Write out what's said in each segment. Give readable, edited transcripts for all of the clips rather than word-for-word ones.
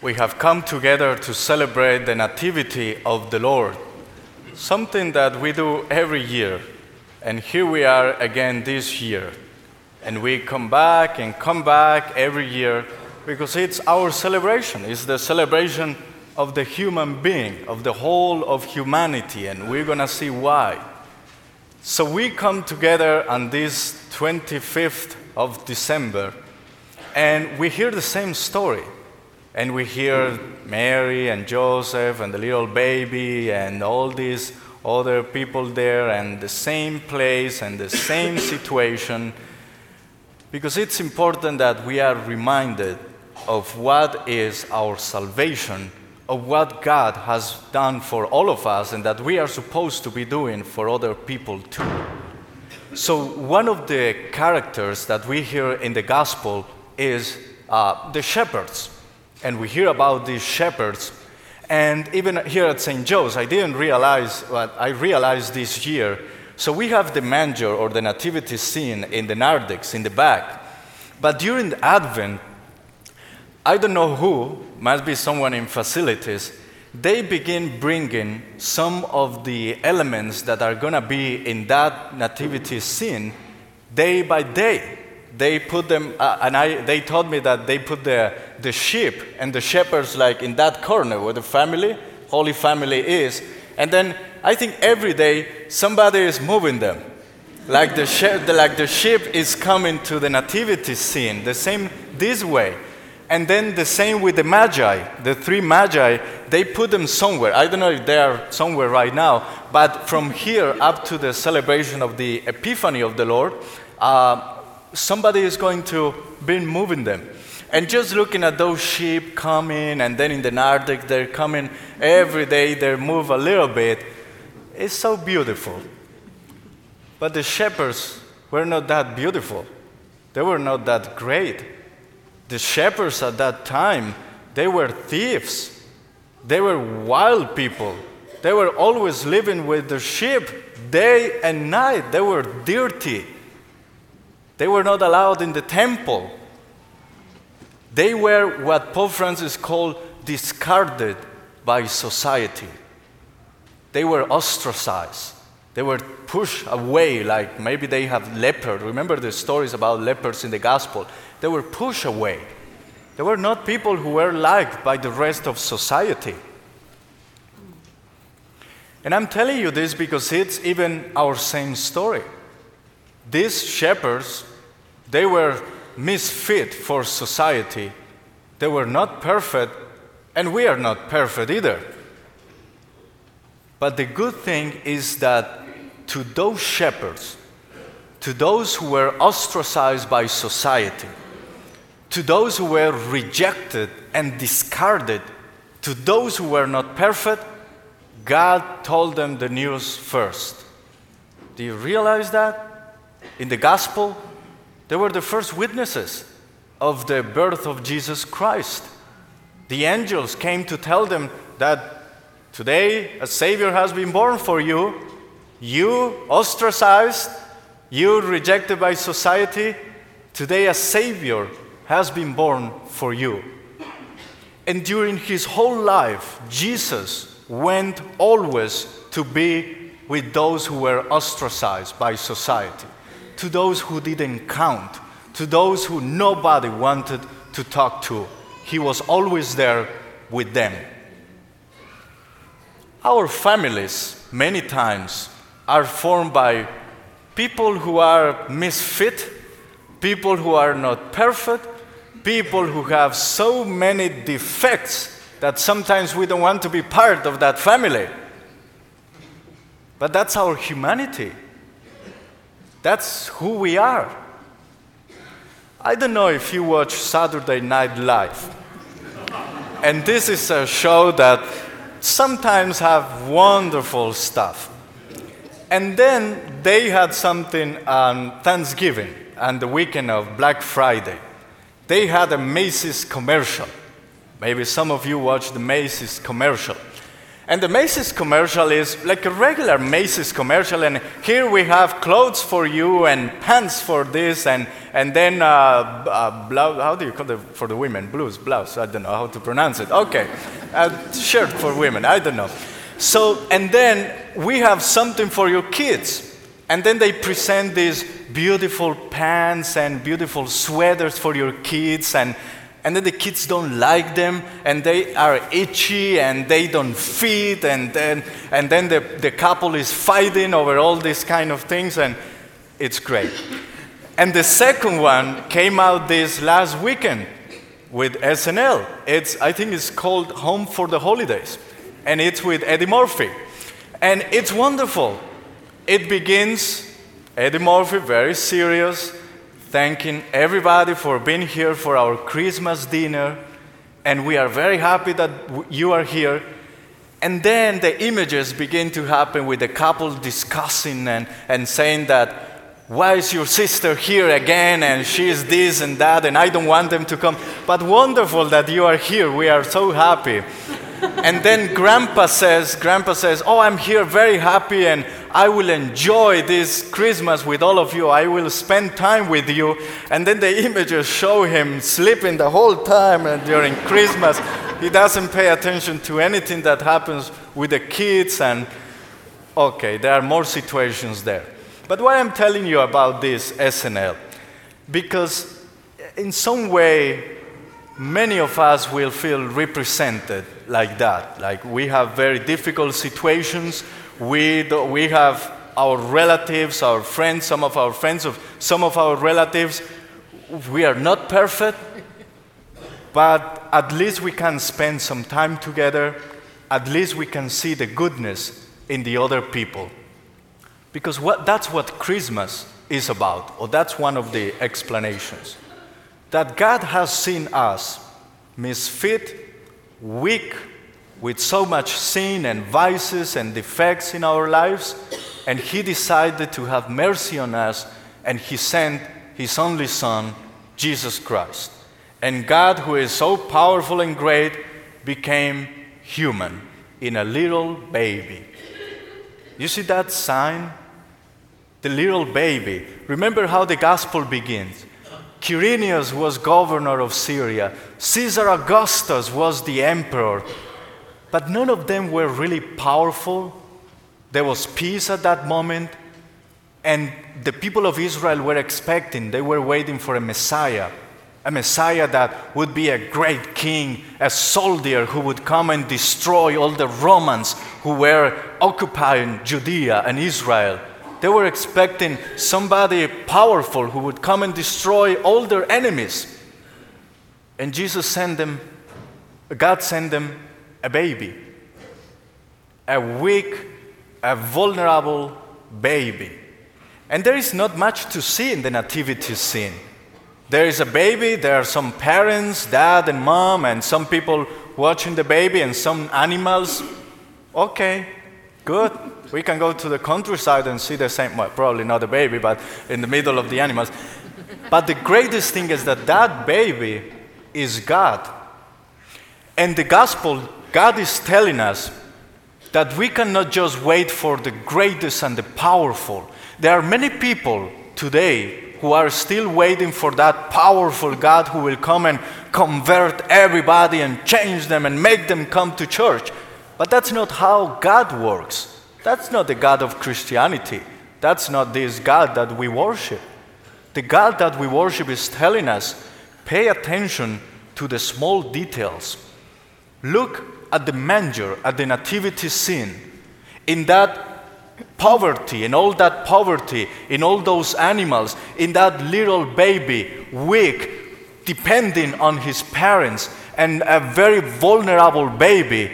We have come together to celebrate the Nativity of the Lord, something that we do every year. And here we are again this year. And we come back every year because it's our celebration. It's the celebration of the human being, of the whole of humanity, and we're going to see why. So we come together on this 25th of December, and we hear the same story. And we hear Mary and Joseph and the little baby and all these other people there and the same place and the same situation, because it's important that we are reminded of what is our salvation, of what God has done for all of us and that we are supposed to be doing for other people too. So one of the characters that we hear in the gospel is the shepherds. And we hear about these shepherds. And even here at St. Joe's, I didn't realize what I realized this year. So we have the manger or the nativity scene in the narthex in the back. But during the Advent, I don't know who, must be someone in facilities, they begin bringing some of the elements that are going to be in that nativity scene day by day. They put them, they told me that they put the sheep and the shepherds like in that corner where the family, Holy Family is. And then I think every day somebody is moving them. Like the sheep is coming to the nativity scene, the same this way. And then the same with the Magi, the three Magi, they put them somewhere. I don't know if they are somewhere right now, but from here up to the celebration of the Epiphany of the Lord, somebody is going to be moving them. And just looking at those sheep coming, and then in the narthex they're coming every day, they move a little bit. It's so beautiful. But the shepherds were not that beautiful. They were not that great. The shepherds at that time, they were thieves. They were wild people. They were always living with the sheep day and night. They were dirty. They were not allowed in the temple. They were what Pope Francis called discarded by society. They were ostracized. They were pushed away, like maybe they have leper. Remember the stories about lepers in the gospel? They were pushed away. They were not people who were liked by the rest of society. And I'm telling you this because it's even our same story. These shepherds, they were misfit for society. They were not perfect, and we are not perfect either. But the good thing is that to those shepherds, to those who were ostracized by society, to those who were rejected and discarded, to those who were not perfect, God told them the news first. Do you realize that? In the gospel, they were the first witnesses of the birth of Jesus Christ. The angels came to tell them that today a Savior has been born for you. You ostracized, you rejected by society. Today a Savior has been born for you. And during his whole life, Jesus went always to be with those who were ostracized by society, to those who didn't count, to those who nobody wanted to talk to. He was always there with them. Our families, many times, are formed by people who are misfit, people who are not perfect, people who have so many defects that sometimes we don't want to be part of that family. But that's our humanity. That's who we are. I don't know if you watch Saturday Night Live. And this is a show that sometimes have wonderful stuff. And then they had something on Thanksgiving and the weekend of Black Friday. They had a Macy's commercial. Maybe some of you watched the Macy's commercial. And the Macy's commercial is like a regular Macy's commercial, and here we have clothes for you and pants for this, and then blouse, how do you call it for the women? Blouse, I don't know how to pronounce it. Okay, shirt for women, I don't know. So, and then we have something for your kids. And then they present these beautiful pants and beautiful sweaters for your kids, and then the kids don't like them, and they are itchy, and they don't fit, and then the couple is fighting over all these kind of things, and it's great. And the second one came out this last weekend with SNL. I think it's called Home for the Holidays, and it's with Eddie Murphy. And it's wonderful. It begins, Eddie Murphy, very serious, thanking everybody for being here for our Christmas dinner, and we are very happy that you are here. And then the images begin to happen with the couple discussing and saying that, why is your sister here again, and she is this and that, and I don't want them to come, but wonderful that you are here, we are so happy. And then Grandpa says, oh, I'm here very happy, and I will enjoy this Christmas with all of you. I will spend time with you. And then the images show him sleeping the whole time, and during Christmas, he doesn't pay attention to anything that happens with the kids. And okay, there are more situations there. But why I'm telling you about this SNL? Because in some way, many of us will feel represented like that. Like we have very difficult situations. We have our relatives, our friends, some of our relatives. We are not perfect, but at least we can spend some time together. At least we can see the goodness in the other people. Because that's what Christmas is about, or that's one of the explanations. That God has seen us misfit, weak, with so much sin and vices and defects in our lives, and He decided to have mercy on us, and He sent His only Son, Jesus Christ. And God, who is so powerful and great, became human in a little baby. You see that sign? The little baby. Remember how the gospel begins. Quirinius was governor of Syria. Caesar Augustus was the emperor. But none of them were really powerful. There was peace at that moment. And the people of Israel were expecting, they were waiting for a Messiah that would be a great king, a soldier who would come and destroy all the Romans who were occupying Judea and Israel. They were expecting somebody powerful who would come and destroy all their enemies. And God sent them a baby. A weak, a vulnerable baby. And there is not much to see in the nativity scene. There is a baby, there are some parents, dad and mom, and some people watching the baby and some animals. Okay, good. We can go to the countryside and see the same, well, probably not a baby, but in the middle of the animals. But the greatest thing is that baby is God. And the gospel, God is telling us that we cannot just wait for the greatest and the powerful. There are many people today who are still waiting for that powerful God who will come and convert everybody and change them and make them come to church. But that's not how God works. That's not the God of Christianity. That's not this God that we worship. The God that we worship is telling us, pay attention to the small details. Look at the manger, at the nativity scene. In that poverty, in all that poverty, in all those animals, in that little baby, weak, depending on his parents, and a very vulnerable baby,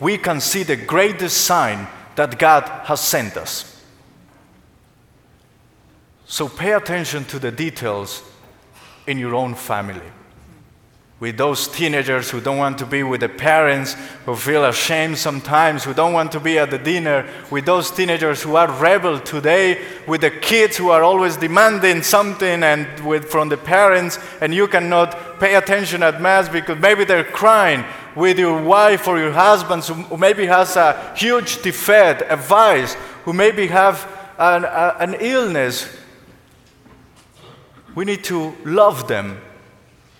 we can see the greatest sign that God has sent us. So pay attention to the details in your own family. With those teenagers who don't want to be with the parents, who feel ashamed sometimes, who don't want to be at the dinner, with those teenagers who are rebel today, with the kids who are always demanding something and from the parents, and you cannot pay attention at Mass because maybe they're crying. with your wife or your husband who maybe has a huge defect, a vice, who maybe have an illness. We need to love them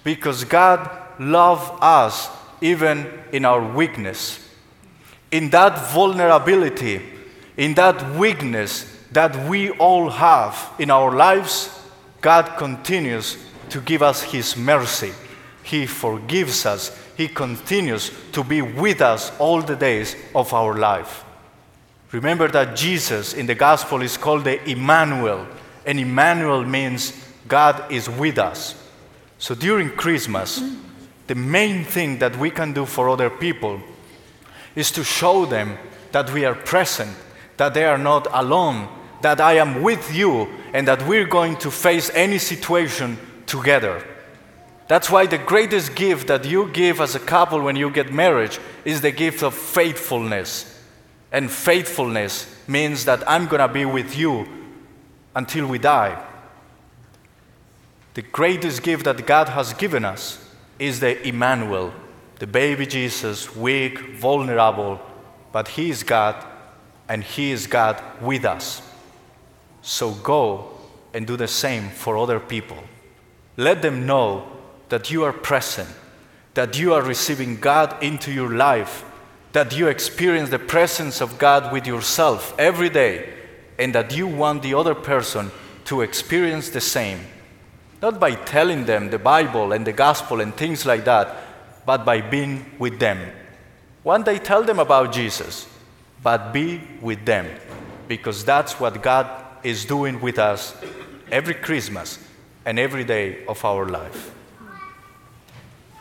because God loves us even in our weakness. In that vulnerability, in that weakness that we all have in our lives, God continues to give us His mercy. He forgives us. He continues to be with us all the days of our life. Remember that Jesus in the gospel is called the Emmanuel, and Emmanuel means God is with us. So during Christmas, the main thing that we can do for other people is to show them that we are present, that they are not alone, that I am with you, and that we're going to face any situation together. That's why the greatest gift that you give as a couple when you get married is the gift of faithfulness. And faithfulness means that I'm going to be with you until we die. The greatest gift that God has given us is the Emmanuel, the baby Jesus, weak, vulnerable, but He is God, and He is God with us. So go and do the same for other people. Let them know that you are present, that you are receiving God into your life, that you experience the presence of God with yourself every day, and that you want the other person to experience the same. Not by telling them the Bible and the gospel and things like that, but by being with them. One day tell them about Jesus, but be with them, because that's what God is doing with us every Christmas and every day of our life.